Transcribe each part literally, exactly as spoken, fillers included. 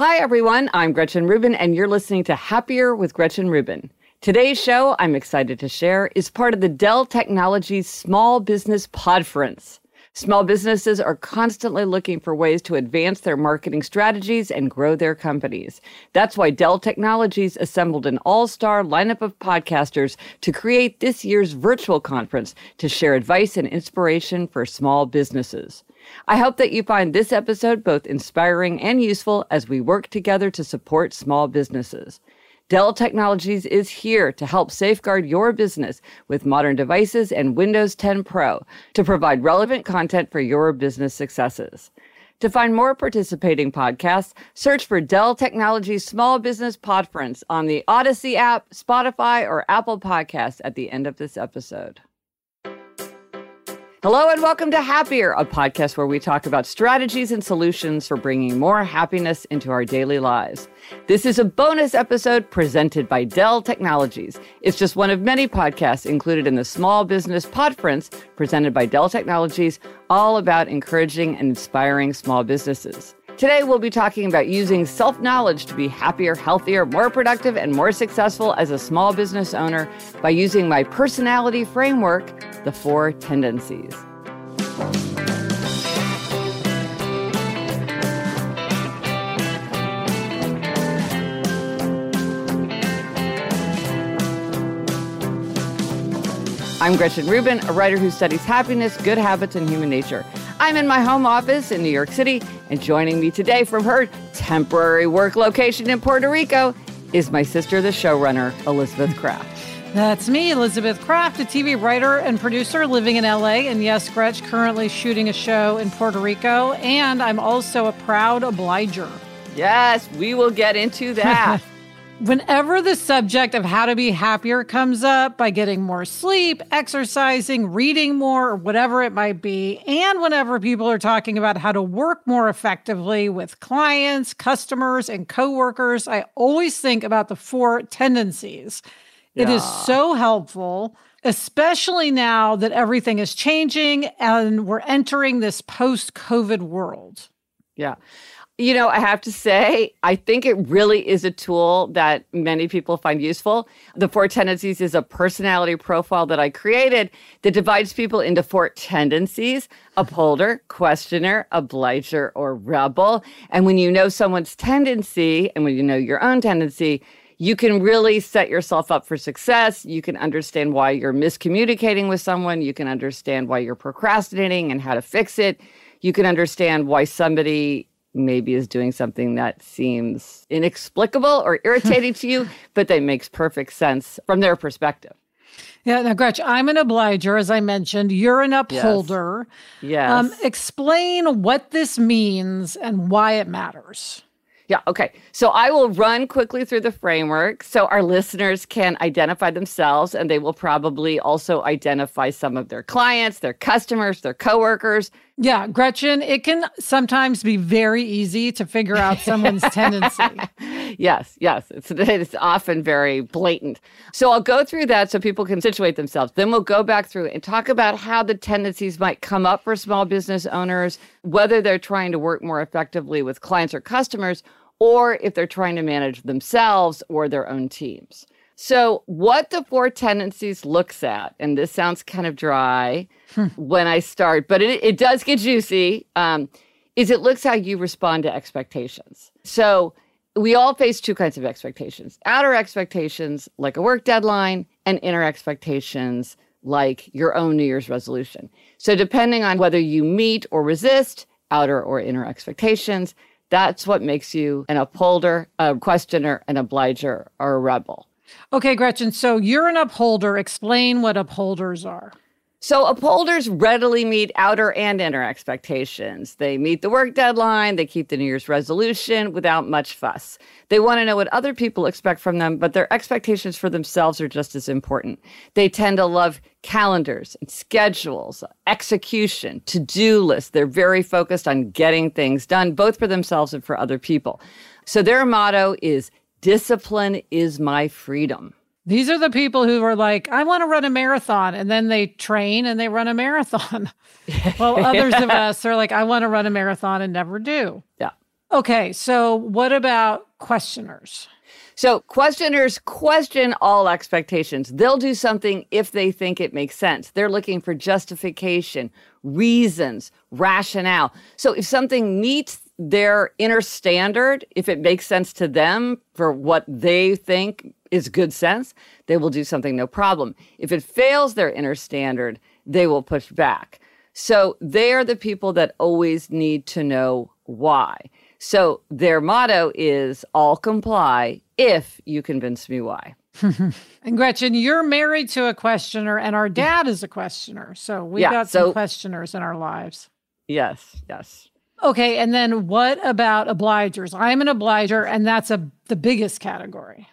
Hi, everyone. I'm Gretchen Rubin, and you're listening to Happier with Gretchen Rubin. Today's show, I'm excited to share, is part of the Dell Technologies Small Business Podference. Small businesses are constantly looking for ways to advance their marketing strategies and grow their companies. That's why Dell Technologies assembled an all-star lineup of podcasters to create this year's virtual conference to share advice and inspiration for small businesses. I hope that you find this episode both inspiring and useful as we work together to support small businesses. Dell Technologies is here to help safeguard your business with modern devices and Windows ten Pro to provide relevant content for your business successes. To find more participating podcasts, search for Dell Technologies Small Business Podference on the Odyssey app, Spotify, or Apple Podcasts at the end of this episode. Hello and welcome to Happier, a podcast where we talk about strategies and solutions for bringing more happiness into our daily lives. This is a bonus episode presented by Dell Technologies. It's just one of many podcasts included in the Small Business Podference presented by Dell Technologies, all about encouraging and inspiring small businesses. Today, we'll be talking about using self-knowledge to be happier, healthier, more productive, and more successful as a small business owner by using my personality framework, The Four Tendencies. I'm Gretchen Rubin, a writer who studies happiness, good habits, and human nature. I'm in my home office in New York City, and joining me today from her temporary work location in Puerto Rico is my sister, the showrunner, Elizabeth Craft. That's me, Elizabeth Craft, a T V writer and producer living in L A. And yes, Gretch, currently shooting a show in Puerto Rico. And I'm also a proud obliger. Yes, we will get into that. Whenever the subject of how to be happier comes up by getting more sleep, exercising, reading more, or whatever it might be, and whenever people are talking about how to work more effectively with clients, customers, and coworkers, I always think about the four tendencies. Yeah. It is so helpful, especially now that everything is changing and we're entering this post-COVID world. Yeah. You know, I have to say, I think it really is a tool that many people find useful. The Four Tendencies is a personality profile that I created that divides people into four tendencies: upholder, questioner, obliger, or rebel. And when you know someone's tendency and when you know your own tendency, you can really set yourself up for success. You can understand why you're miscommunicating with someone. You can understand why you're procrastinating and how to fix it. You can understand why somebody maybe is doing something that seems inexplicable or irritating to you, but that makes perfect sense from their perspective. Yeah, now, Gretch, I'm an obliger, as I mentioned. You're an upholder. Yes. Yes. Um, explain what this means and why it matters. Yeah, okay. So I will run quickly through the framework so our listeners can identify themselves, and they will probably also identify some of their clients, their customers, their coworkers. Yeah, Gretchen, it can sometimes be very easy to figure out someone's tendency. Yes, yes. It's, it's often very blatant. So I'll go through that so people can situate themselves. Then we'll go back through and talk about how the tendencies might come up for small business owners, whether they're trying to work more effectively with clients or customers, or if they're trying to manage themselves or their own teams. So what the Four Tendencies looks at, and this sounds kind of dry when I start, but it, it does get juicy, um, is it looks how you respond to expectations. So we all face two kinds of expectations: outer expectations, like a work deadline, and inner expectations, like your own New Year's resolution. So depending on whether you meet or resist outer or inner expectations, that's what makes you an upholder, a questioner, an obliger, or a rebel. Okay, Gretchen, so you're an upholder. Explain what upholders are. So upholders readily meet outer and inner expectations. They meet the work deadline. They keep the New Year's resolution without much fuss. They want to know what other people expect from them, but their expectations for themselves are just as important. They tend to love calendars and schedules, execution, to-do lists. They're very focused on getting things done, both for themselves and for other people. So their motto is, "Discipline is my freedom." These are the people who are like, I want to run a marathon, and then they train and they run a marathon. Well, others yeah. of us are like, I want to run a marathon and never do. Yeah. Okay, so what about questioners? So questioners question all expectations. They'll do something if they think it makes sense. They're looking for justification, reasons, rationale. So if something meets their inner standard, if it makes sense to them for what they think is good sense, they will do something no problem. If it fails their inner standard, they will push back. So they are the people that always need to know why. So their motto is, I'll comply if you convince me why. And Gretchen, you're married to a questioner and our dad is a questioner. So we yeah, got so, some questioners in our lives. Yes, yes. Okay, and then what about obligers? I'm an obliger, and that's a the biggest category.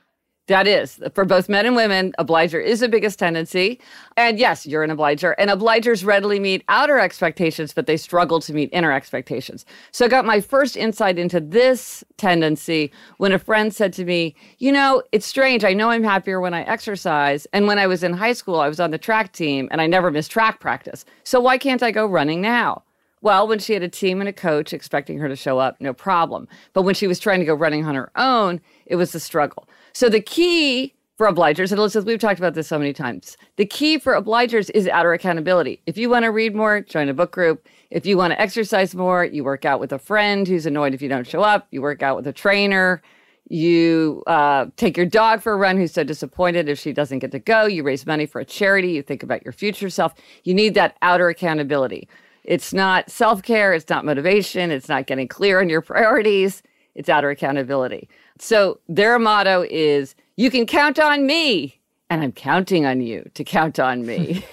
That is. For both men and women, obliger is the biggest tendency. And yes, you're an obliger. And obligers readily meet outer expectations, but they struggle to meet inner expectations. So I got my first insight into this tendency when a friend said to me, you know, it's strange. I know I'm happier when I exercise. And when I was in high school, I was on the track team, and I never missed track practice. So why can't I go running now? Well, when she had a team and a coach expecting her to show up, no problem. But when she was trying to go running on her own, it was a struggle. So the key for obligers, and Elizabeth, we've talked about this so many times, the key for obligers is outer accountability. If you want to read more, join a book group. If you want to exercise more, you work out with a friend who's annoyed if you don't show up. You work out with a trainer. You uh, take your dog for a run who's so disappointed if she doesn't get to go. You raise money for a charity. You think about your future self. You need that outer accountability. It's not self-care. It's not motivation. It's not getting clear on your priorities. It's outer accountability. So their motto is, you can count on me, and I'm counting on you to count on me.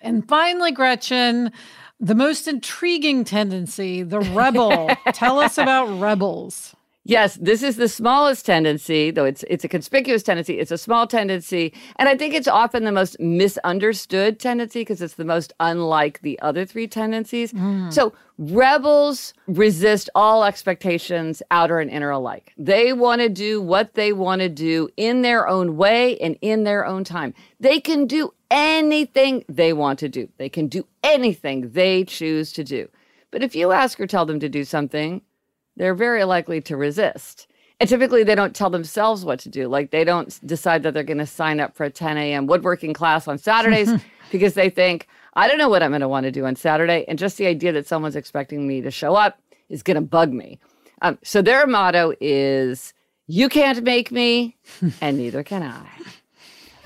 And finally, Gretchen, the most intriguing tendency, the rebel. Tell us about rebels. Yes, this is the smallest tendency, though it's it's a conspicuous tendency. It's a small tendency, and I think it's often the most misunderstood tendency because it's the most unlike the other three tendencies. Mm. So rebels resist all expectations, outer and inner alike. They want to do what they want to do in their own way and in their own time. They can do anything they want to do. They can do anything they choose to do. But if you ask or tell them to do something, they're very likely to resist. And typically they don't tell themselves what to do. Like they don't decide that they're going to sign up for a ten a.m. woodworking class on Saturdays because they think, I don't know what I'm going to want to do on Saturday. And just the idea that someone's expecting me to show up is going to bug me. Um, so their motto is, you can't make me and neither can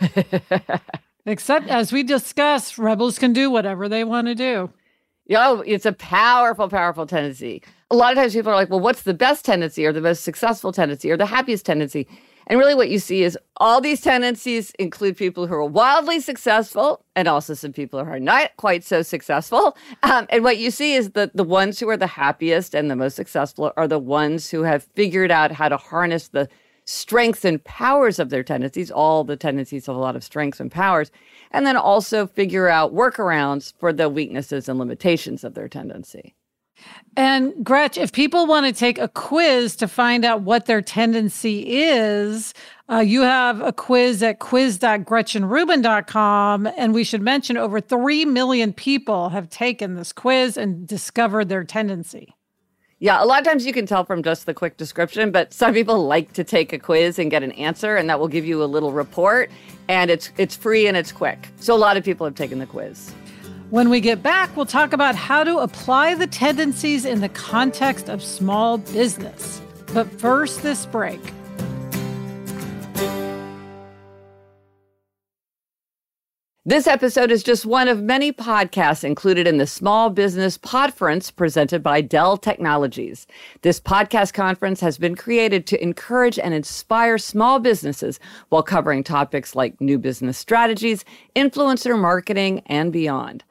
I. Except as we discussed, rebels can do whatever they want to do. Oh, it's a powerful, powerful tendency. A lot of times people are like, well, what's the best tendency or the most successful tendency or the happiest tendency? And really what you see is all these tendencies include people who are wildly successful and also some people who are not quite so successful. Um, and what you see is that the ones who are the happiest and the most successful are the ones who have figured out how to harness the strengths and powers of their tendencies. All the tendencies have a lot of strengths and powers. And then also figure out workarounds for the weaknesses and limitations of their tendency. And Gretch, if people want to take a quiz to find out what their tendency is, uh, you have a quiz at quiz dot gretchen rubin dot com. And we should mention over three million people have taken this quiz and discovered their tendency. Yeah, a lot of times you can tell from just the quick description, but some people like to take a quiz and get an answer, and that will give you a little report. And it's it's free and it's quick. So a lot of people have taken the quiz. When we get back, we'll talk about how to apply the tendencies in the context of small business. But first, this break. This episode is just one of many podcasts included in the Small Business Podference presented by Dell Technologies. This podcast conference has been created to encourage and inspire small businesses while covering topics like new business strategies, influencer marketing, and beyond.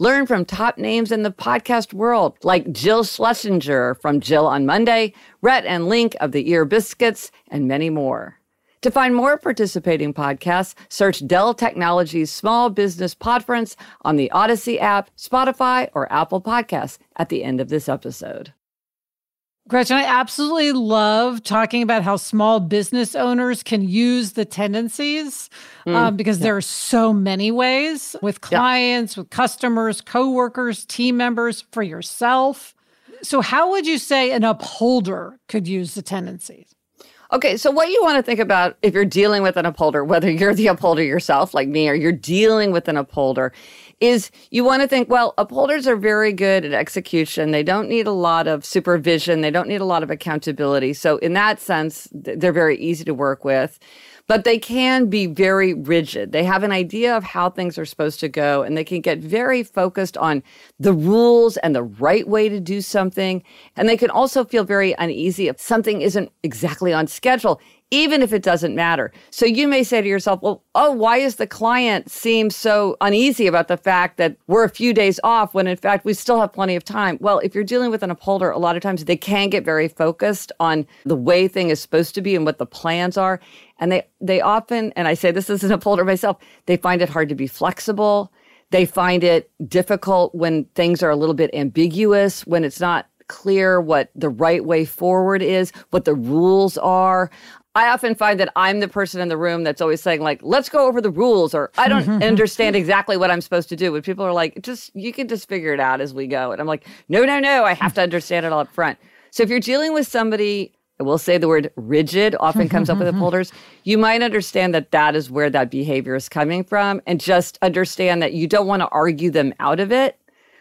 Learn from top names in the podcast world, like Jill Schlesinger from Jill on Monday, Rhett and Link of the Ear Biscuits, and many more. To find more participating podcasts, search Dell Technologies Small Business Podference on the Odyssey app, Spotify, or Apple Podcasts at the end of this episode. Gretchen, I absolutely love talking about how small business owners can use the tendencies mm, um, because yeah. there are so many ways with clients, yeah. with customers, coworkers, team members, for yourself. So how would you say an upholder could use the tendencies? Okay, so what you want to think about if you're dealing with an upholder, whether you're the upholder yourself like me or you're dealing with an upholder, is you want to think, well, upholders are very good at execution. They don't need a lot of supervision. They don't need a lot of accountability. So in that sense, they're very easy to work with. But they can be very rigid. They have an idea of how things are supposed to go, and they can get very focused on the rules and the right way to do something. And they can also feel very uneasy if something isn't exactly on schedule, even if it doesn't matter. So you may say to yourself, well, oh, why is the client seem so uneasy about the fact that we're a few days off when, in fact, we still have plenty of time? Well, if you're dealing with an upholder, a lot of times they can get very focused on the way thing is supposed to be and what the plans are. And they, they often, and I say this as an upholder myself, they find it hard to be flexible. They find it difficult when things are a little bit ambiguous, when it's not clear what the right way forward is, what the rules are. I often find that I'm the person in the room that's always saying, like, let's go over the rules, or I don't understand exactly what I'm supposed to do. When people are like, just, you can just figure it out as we go. And I'm like, no, no, no, I have to understand it all up front. So if you're dealing with somebody, I will say the word rigid often comes up with upholders, you might understand that that is where that behavior is coming from, and just understand that you don't want to argue them out of it.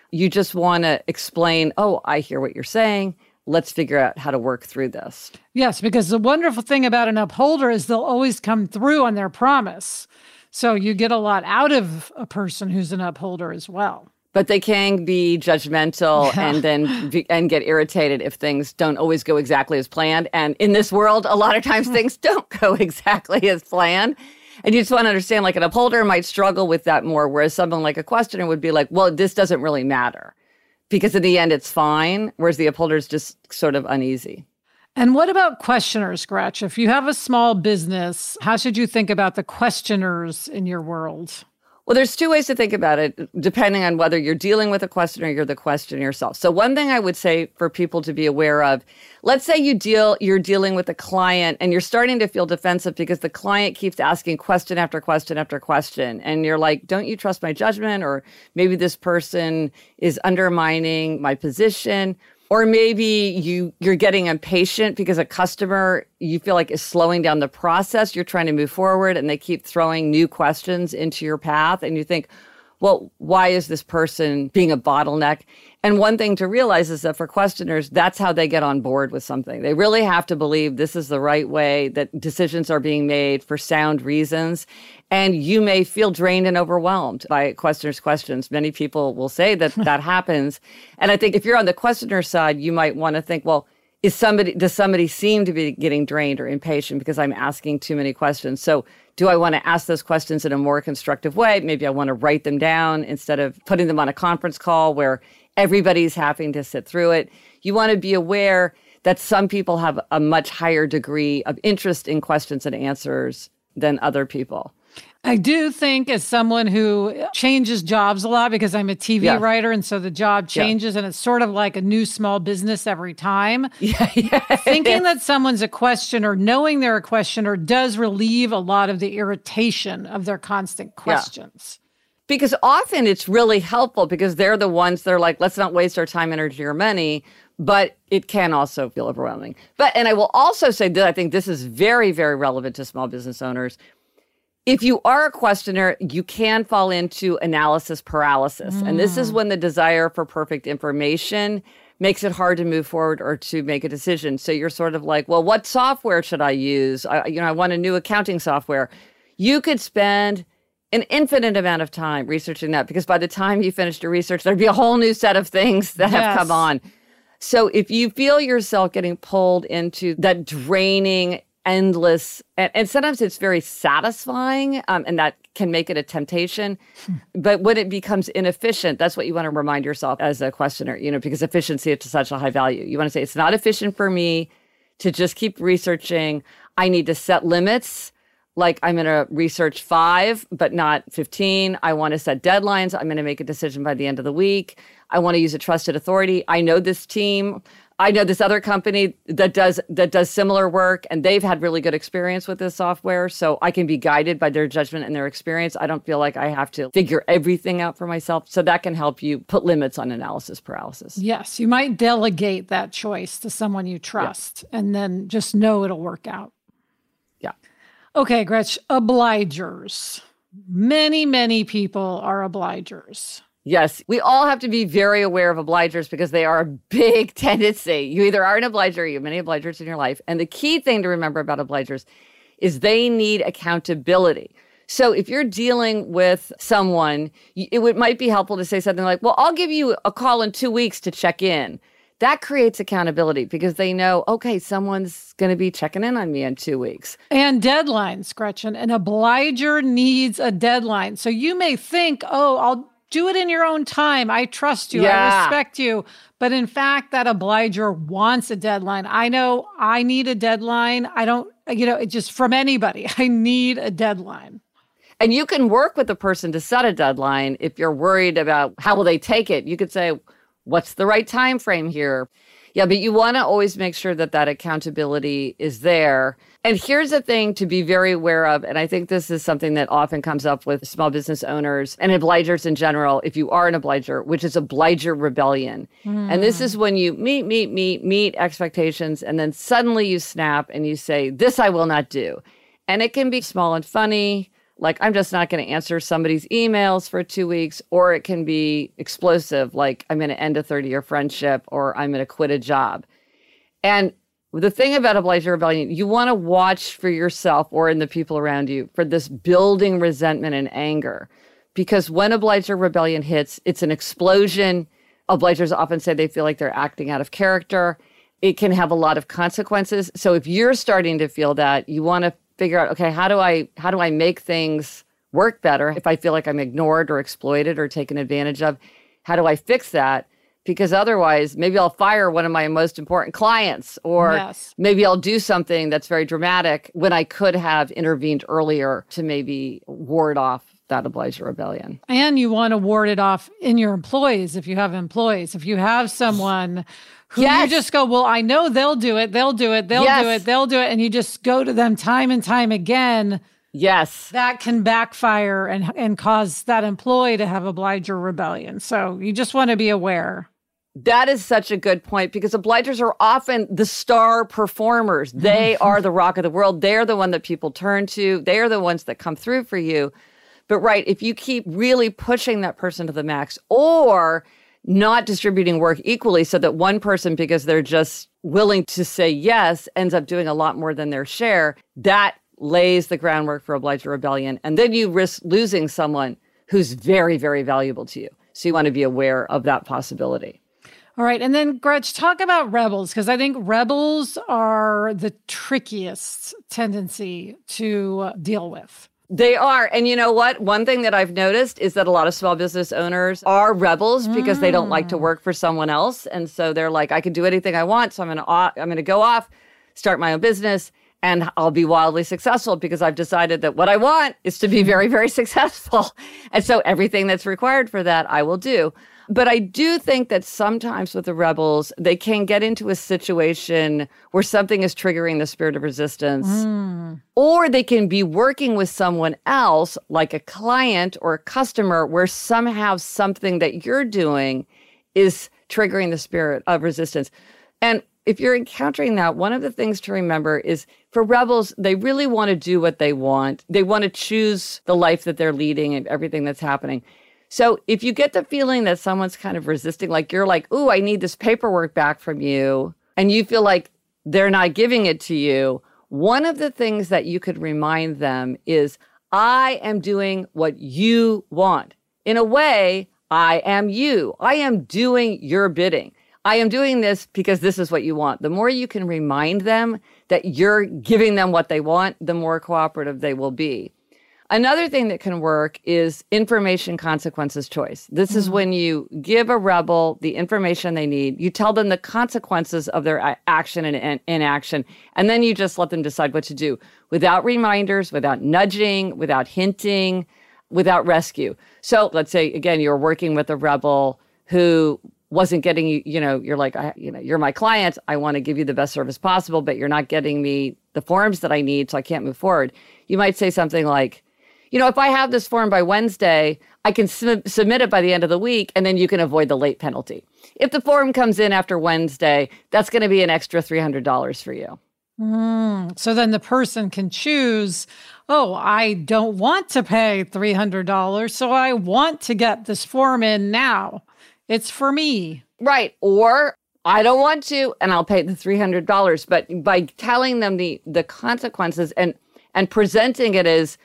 You just want to explain, oh, I hear what you're saying. Let's figure out how to work through this. Yes, because the wonderful thing about an upholder is they'll always come through on their promise. So you get a lot out of a person who's an upholder as well. But they can be judgmental yeah. and then be, and get irritated if things don't always go exactly as planned. And in this world, a lot of times things don't go exactly as planned. And you just want to understand, like, an upholder might struggle with that more, whereas someone like a questioner would be like, well, this doesn't really matter, because in the end, it's fine, whereas the upholder is just sort of uneasy. And what about questioners, Gretch? If you have a small business, how should you think about the questioners in your world? Well, there's two ways to think about it, depending on whether you're dealing with a questioner or you're the questioner yourself. So one thing I would say for people to be aware of, let's say you deal, you're dealing with a client and you're starting to feel defensive because the client keeps asking question after question after question. And you're like, don't you trust my judgment? Or maybe this person is undermining my position. Or maybe you, you're getting impatient because a customer you feel like is slowing down the process. You're trying to move forward and they keep throwing new questions into your path. And you think, well, why is this person being a bottleneck? And one thing to realize is that for questioners, that's how they get on board with something. They really have to believe this is the right way, that decisions are being made for sound reasons. And you may feel drained and overwhelmed by questioners' questions. Many people will say that that happens. And I think if you're on the questioner side, you might want to think, well, is somebody, does somebody seem to be getting drained or impatient because I'm asking too many questions? So do I want to ask those questions in a more constructive way? Maybe I want to write them down instead of putting them on a conference call where everybody's having to sit through it. You want to be aware that some people have a much higher degree of interest in questions and answers than other people. I do think, as someone who changes jobs a lot because I'm a T V yeah. writer, and so the job changes yeah. and it's sort of like a new small business every time. Yeah, yeah, thinking that someone's a questioner, knowing they're a questioner, does relieve a lot of the irritation of their constant questions. Yeah. Because often it's really helpful because they're the ones that are like, let's not waste our time, energy, or money. But it can also feel overwhelming. But, and I will also say that I think this is very, very relevant to small business owners. If you are a questioner, you can fall into analysis paralysis. Mm. And this is when the desire for perfect information makes it hard to move forward or to make a decision. So you're sort of like, well, what software should I use? I, you know, I want a new accounting software. You could spend an infinite amount of time researching that, because by the time you finish your research, there'd be a whole new set of things that yes. have come on. So if you feel yourself getting pulled into that draining endless, and, and sometimes it's very satisfying, um, and that can make it a temptation. But when it becomes inefficient, that's what you want to remind yourself as a questioner, you know, because efficiency is such a high value. You want to say, it's not efficient for me to just keep researching. I need to set limits. Like, I'm going to research five, but not fifteen. I want to set deadlines. I'm going to make a decision by the end of the week. I want to use a trusted authority. I know this team. I know this other company that does that does similar work, and they've had really good experience with this software. So I can be guided by their judgment and their experience. I don't feel like I have to figure everything out for myself. So that can help you put limits on analysis paralysis. Yes, you might delegate that choice to someone you trust, yeah, and then just know it'll work out. Yeah. Okay, Gretch, obligers. Many, many people are obligers. Yes, we all have to be very aware of obligers because they are a big tendency. You either are an obliger or you have many obligers in your life. And the key thing to remember about obligers is they need accountability. So if you're dealing with someone, it would, might be helpful to say something like, well, I'll give you a call in two weeks to check in. That creates accountability because they know, okay, someone's going to be checking in on me in two weeks. And deadlines, Gretchen. An obliger needs a deadline. So you may think, oh, I'll do it in your own time. I trust you. Yeah. I respect you. But in fact, that obliger wants a deadline. I know I need a deadline. I don't, you know, it just from anybody. I need a deadline. And you can work with the person to set a deadline if you're worried about how will they take it. You could say, what's the right time frame here? Yeah, but you want to always make sure that that accountability is there. And here's the thing to be very aware of, and I think this is something that often comes up with small business owners and obligers in general, if you are an obliger, which is obliger rebellion. Mm. And this is when you meet, meet, meet, meet expectations, and then suddenly you snap and you say, this I will not do. And it can be small and funny, like I'm just not going to answer somebody's emails for two weeks, or it can be explosive, like I'm going to end a thirty-year friendship, or I'm going to quit a job. And the thing about obliger rebellion, you want to watch for yourself or in the people around you for this building resentment and anger, because when obliger rebellion hits, it's an explosion. Obligers often say they feel like they're acting out of character. It can have a lot of consequences. So if you're starting to feel that, you want to figure out, okay, how do I how do I make things work better if I feel like I'm ignored or exploited or taken advantage of? How do I fix that? Because otherwise, maybe I'll fire one of my most important clients, or yes, maybe I'll do something that's very dramatic when I could have intervened earlier to maybe ward off that obliger rebellion. And you want to ward it off in your employees if you have employees. If you have someone who yes, you just go, well, I know they'll do it, they'll do it, they'll yes, do it, they'll do it, and you just go to them time and time again. Yes. That can backfire and, and cause that employee to have obliger rebellion. So you just want to be aware. That is such a good point, because obligers are often the star performers. They are the rock of the world. They're the one that people turn to. They are the ones that come through for you. But right, if you keep really pushing that person to the max, or not distributing work equally so that one person, because they're just willing to say yes, ends up doing a lot more than their share, that lays the groundwork for obliger rebellion. And then you risk losing someone who's very, very valuable to you. So you want to be aware of that possibility. All right. And then, Gretch, talk about rebels, because I think rebels are the trickiest tendency to deal with. They are. And you know what? One thing that I've noticed is that a lot of small business owners are rebels because mm. they don't like to work for someone else. And so they're like, I can do anything I want. So I'm going to I'm going to go off, start my own business, and I'll be wildly successful because I've decided that what I want is to be very, very successful. And so everything that's required for that, I will do. But I do think that sometimes with the rebels, they can get into a situation where something is triggering the spirit of resistance. Mm. Or they can be working with someone else, like a client or a customer, where somehow something that you're doing is triggering the spirit of resistance. And if you're encountering that, one of the things to remember is for rebels, they really want to do what they want. They want to choose the life that they're leading and everything that's happening. So if you get the feeling that someone's kind of resisting, like you're like, ooh, I need this paperwork back from you, and you feel like they're not giving it to you, one of the things that you could remind them is, I am doing what you want. In a way, I am you. I am doing your bidding. I am doing this because this is what you want. The more you can remind them that you're giving them what they want, the more cooperative they will be. Another thing that can work is information consequences choice. This is when you give a rebel the information they need, you tell them the consequences of their action and inaction, and then you just let them decide what to do without reminders, without nudging, without hinting, without rescue. So let's say, again, you're working with a rebel who wasn't getting you, you know, you're like, I, you know, you're my client. I want to give you the best service possible, but you're not getting me the forms that I need, so I can't move forward. You might say something like, you know, if I have this form by Wednesday, I can su- submit it by the end of the week, and then you can avoid the late penalty. If the form comes in after Wednesday, that's going to be an extra three hundred dollars for you. Mm, so then the person can choose, oh, I don't want to pay three hundred dollars, so I want to get this form in now. It's for me. Right. Or I don't want to, and I'll pay the three hundred dollars. But by telling them the the consequences and and presenting it as,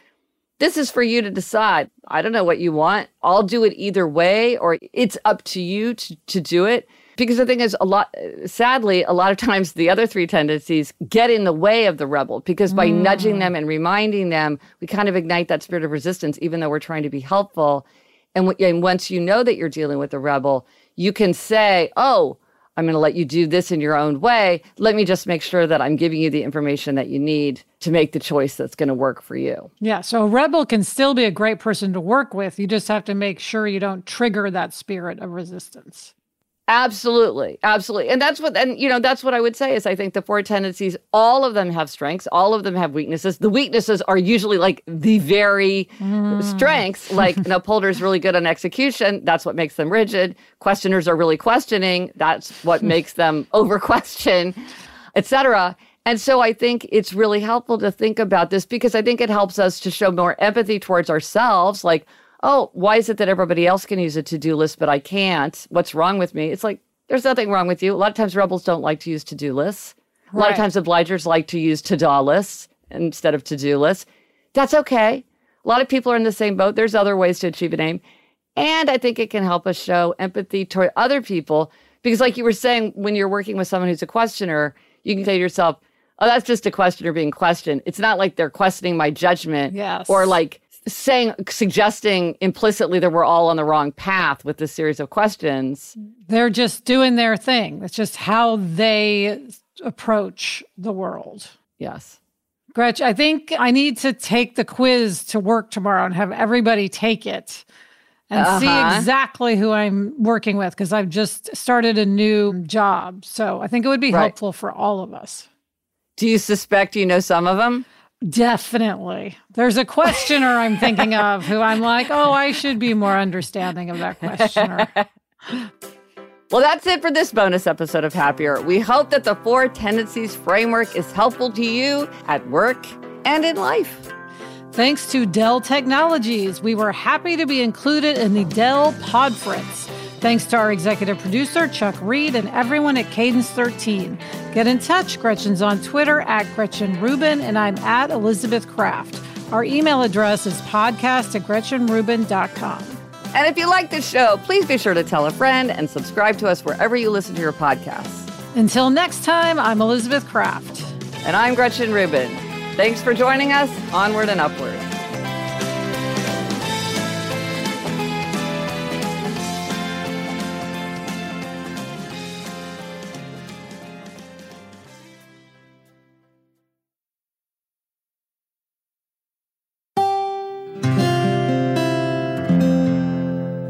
this is for you to decide. I don't know what you want. I'll do it either way, or it's up to you to, to do it. Because the thing is, a lot, sadly, a lot of times the other three tendencies get in the way of the rebel, because by mm. nudging them and reminding them, we kind of ignite that spirit of resistance, even though we're trying to be helpful. And, w- and once you know that you're dealing with a rebel, you can say, oh, I'm going to let you do this in your own way. Let me just make sure that I'm giving you the information that you need to make the choice that's going to work for you. Yeah. So a rebel can still be a great person to work with. You just have to make sure you don't trigger that spirit of resistance. Absolutely. Absolutely. And that's what, and you know, that's what I would say is I think the four tendencies, all of them have strengths. All of them have weaknesses. The weaknesses are usually like the very mm. strengths, like an upholder is really good on execution. That's what makes them rigid. Questioners are really questioning. That's what makes them over question, et cetera. And so I think it's really helpful to think about this, because I think it helps us to show more empathy towards ourselves. Like, oh, why is it that everybody else can use a to-do list, but I can't? What's wrong with me? It's like, there's nothing wrong with you. A lot of times rebels don't like to use to-do lists. A right. lot of times obligers like to use to-do lists instead of to-do lists. That's okay. A lot of people are in the same boat. There's other ways to achieve an aim. And I think it can help us show empathy toward other people. Because like you were saying, when you're working with someone who's a questioner, you can say to yourself, oh, that's just a questioner being questioned. It's not like they're questioning my judgment. Yes. Or like saying, suggesting implicitly that we're all on the wrong path with this series of questions. They're just doing their thing. It's just how they approach the world. Yes. Gretch, I think I need to take the quiz to work tomorrow and have everybody take it and uh-huh. see exactly who I'm working with, because I've just started a new job. So I think it would be right. helpful for all of us. Do you suspect you know some of them? Definitely. There's a questioner I'm thinking of who I'm like, oh, I should be more understanding of that questioner. Well, that's it for this bonus episode of Happier. We hope that the Four Tendencies framework is helpful to you at work and in life. Thanks to Dell Technologies. We were happy to be included in the Dell Podfritz. Thanks to our executive producer, Chuck Reed, and everyone at Cadence thirteen. Get in touch. Gretchen's on Twitter at Gretchen Rubin, and I'm at Elizabeth Craft. Our email address is podcast at gretchen rubin dot com. And if you like this show, please be sure to tell a friend and subscribe to us wherever you listen to your podcasts. Until next time, I'm Elizabeth Craft. And I'm Gretchen Rubin. Thanks for joining us. Onward and upward.